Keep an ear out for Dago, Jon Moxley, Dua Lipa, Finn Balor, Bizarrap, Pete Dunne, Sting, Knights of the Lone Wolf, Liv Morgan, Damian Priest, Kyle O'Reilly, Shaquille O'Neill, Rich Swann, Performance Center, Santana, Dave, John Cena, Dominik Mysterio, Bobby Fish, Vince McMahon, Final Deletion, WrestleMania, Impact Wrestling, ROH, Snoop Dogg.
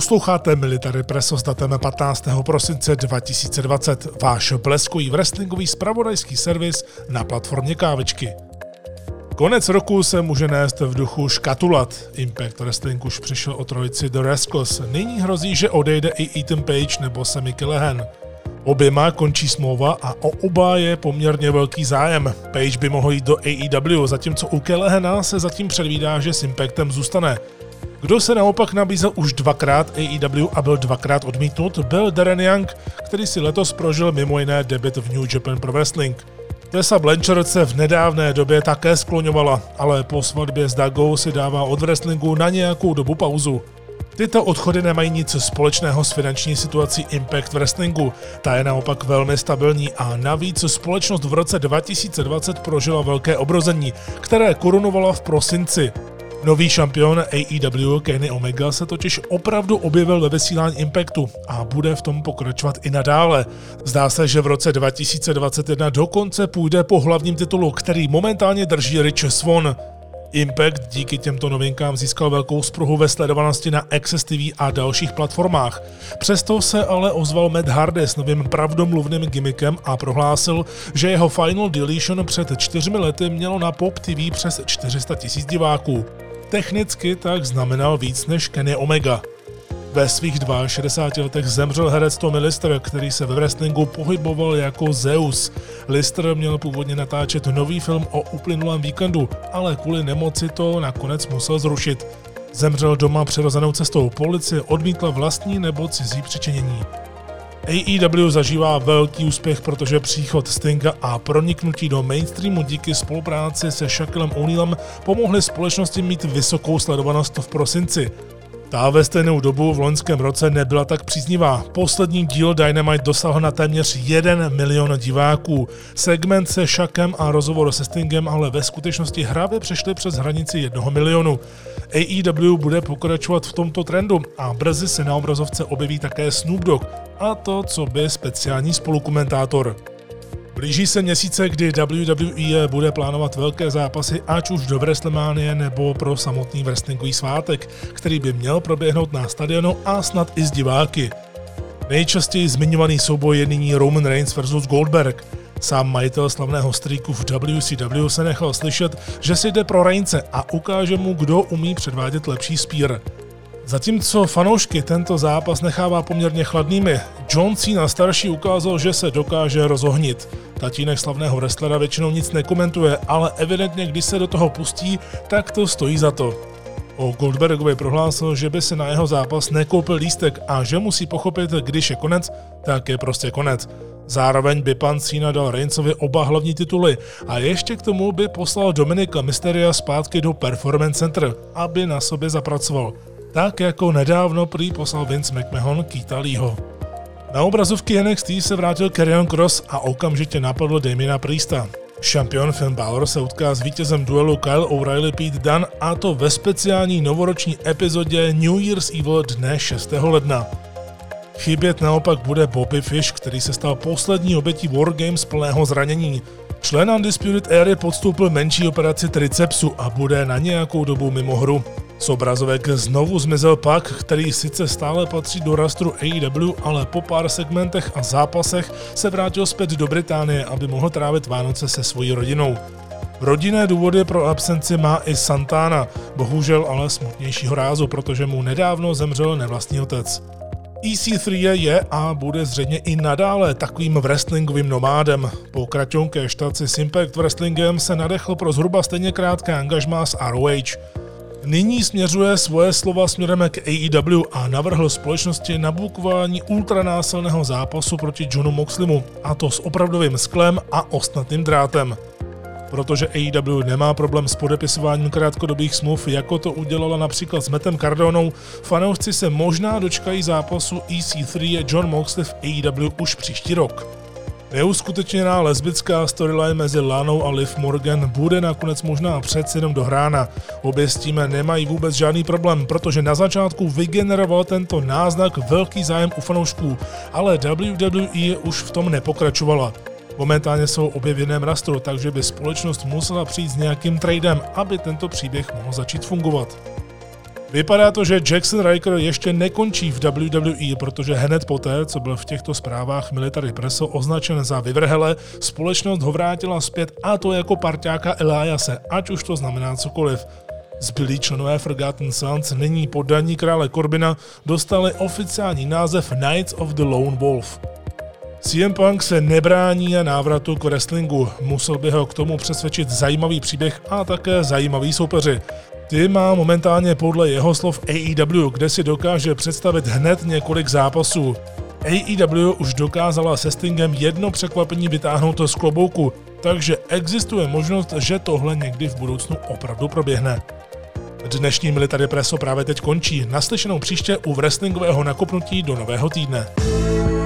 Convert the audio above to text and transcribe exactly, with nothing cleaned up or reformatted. Posloucháte Military Presso s datem patnáctého prosince dva tisíce dvacet, váš bleskový wrestlingový zpravodajský servis na platformě Kávičky. Konec roku se může nést v duchu škatulat. Impact Wrestling už přišel o trojici The Rascals. Nyní hrozí, že odejde i Ethan Page nebo Sami Callihan. Oběma končí smlouva a o oba je poměrně velký zájem. Page by mohl jít do A E W, zatímco u Callahana se zatím předvídá, že s Impactem zůstane. Kdo se naopak nabízel už dvakrát A E W a byl dvakrát odmítnut, byl Darren Young, který si letos prožil mimo jiné debut v New Japan Pro Wrestling. Tessa Blanchard se v nedávné době také skloňovala, ale po svatbě s Dago si dává od wrestlingu na nějakou dobu pauzu. Tyto odchody nemají nic společného s finanční situací Impact Wrestlingu, ta je naopak velmi stabilní a navíc společnost v roce dva tisíce dvacet prožila velké obrození, které korunovala v prosinci. Nový šampion A E W Kenny Omega se totiž opravdu objevil ve vysílání Impactu a bude v tom pokračovat i nadále. Zdá se, že v roce dva tisíce dvacet jedna dokonce půjde po hlavním titulu, který momentálně drží Rich Swann. Impact díky těmto novinkám získal velkou spruhu ve sledovanosti na Access T V a dalších platformách. Přesto se ale ozval Matt Hardy s novým pravdomluvným gimmickem a prohlásil, že jeho Final Deletion před čtyřmi lety mělo na Pop T V přes čtyři sta tisíc diváků. Technicky tak znamenal víc než Kenny Omega. Ve svých šedesáti dvou letech zemřel herec Tom Lister, který se ve wrestlingu pohyboval jako Zeus. Lister měl původně natáčet nový film o uplynulém víkendu, ale kvůli nemoci to nakonec musel zrušit. Zemřel doma přirozenou cestou, policie odmítla vlastní nebo cizí přičinění. A E W zažívá velký úspěch, protože příchod Stinga a proniknutí do mainstreamu díky spolupráci se Shaquillem O'Neillem pomohly společnosti mít vysokou sledovanost v prosinci. Ta ve stejnou dobu v loňském roce nebyla tak příznivá. Poslední díl Dynamite dosáhl na téměř jeden milion diváků. Segment se Shakem a rozhovor se Stingem ale ve skutečnosti hravě přešly přes hranici jednoho milionu. A E W bude pokračovat v tomto trendu a brzy se na obrazovce objeví také Snoop Dogg a to, co by speciální spolukomentátor. Blíží se měsíce, kdy W W E bude plánovat velké zápasy, ať už do WrestleMania nebo pro samotný wrestlingový svátek, který by měl proběhnout na stadionu a snad i s diváky. Nejčastěji zmiňovaný souboj je nyní Roman Reigns versus Goldberg. Sám majitel slavného streaku v W C W se nechal slyšet, že si jde pro Reignse a ukáže mu, kdo umí předvádět lepší spear. Zatímco fanoušky tento zápas nechává poměrně chladnými, John Cena starší ukázal, že se dokáže rozohnit. Tatínek slavného wrestlera většinou nic nekomentuje, ale evidentně když se do toho pustí, tak to stojí za to. O Goldbergovi prohlásil, že by si na jeho zápas nekoupil lístek a že musí pochopit, když je konec, tak je prostě konec. Zároveň by pan Cena dal Reignsovi oba hlavní tituly a ještě k tomu by poslal Dominika Mysteria zpátky do Performance Center, aby na sobě zapracoval. Tak jako nedávno prý poslal Vince McMahon Keitha Leeho. Na obrazovky N X T se vrátil Karrion Kross a okamžitě napadl Damiana Priesta. Šampion Finn Balor se utká s vítězem duelu Kyle O'Reilly Pete Dunne a to ve speciální novoroční epizodě New Year's Evil dne šestého ledna. Chybět naopak bude Bobby Fish, který se stal poslední obětí Wargames plného zranění. Člen Undisputed Era podstoupil menší operaci tricepsu a bude na nějakou dobu mimo hru. Z obrazovek znovu zmizel Pak, který sice stále patří do rastru A E W, ale po pár segmentech a zápasech se vrátil zpět do Británie, aby mohl trávit Vánoce se svojí rodinou. Rodinné důvody pro absenci má i Santana, bohužel ale smutnějšího rázu, protože mu nedávno zemřel nevlastní otec. E C tři je a bude zřejmě i nadále takovým wrestlingovým nomádem. Po kraťonké štaci s Impact Wrestlingem se nadechl pro zhruba stejně krátké angažmá s R O H. Nyní směřuje svoje slova směrem k A E W a navrhl společnosti nabukování ultranásilného zápasu proti Jonu Moxleymu, a to s opravdovým sklem a ostnatým drátem. Protože A E W nemá problém s podepisováním krátkodobých smluv, jako to udělala například s Mattem Cardonou, fanoušci se možná dočkají zápasu E C tři Jon Moxley v A E W už příští rok. Neuskutečněná lesbická storyline mezi Lanou a Liv Morgan bude nakonec možná přeci jenom dohrána. Obě s tím nemají vůbec žádný problém, protože na začátku vygeneroval tento náznak velký zájem u fanoušků, ale W W E už v tom nepokračovala. Momentálně jsou obě v jiném rastru, takže by společnost musela přijít s nějakým tradem, aby tento příběh mohl začít fungovat. Vypadá to, že Jackson Ryker ještě nekončí v W W E, protože hned poté, co byl v těchto zprávách Military Presso označen za vyvrhele, společnost ho vrátila zpět, a to jako parťáka Eliase, ať už to znamená cokoliv. Zbylí členové Forgotten Sons nyní po daní krále Corbina dostali oficiální název Knights of the Lone Wolf. C M Punk se nebrání na návratu k wrestlingu, musel by ho k tomu přesvědčit zajímavý příběh a také zajímavý soupeři. Ty má momentálně podle jeho slov A E W, kde si dokáže představit hned několik zápasů. A E W už dokázala se Stingem jedno překvapení vytáhnout z klobouku, takže existuje možnost, že tohle někdy v budoucnu opravdu proběhne. Dnešní Military Presso právě teď končí, naslyšenou příště u wrestlingového nakopnutí do nového týdne.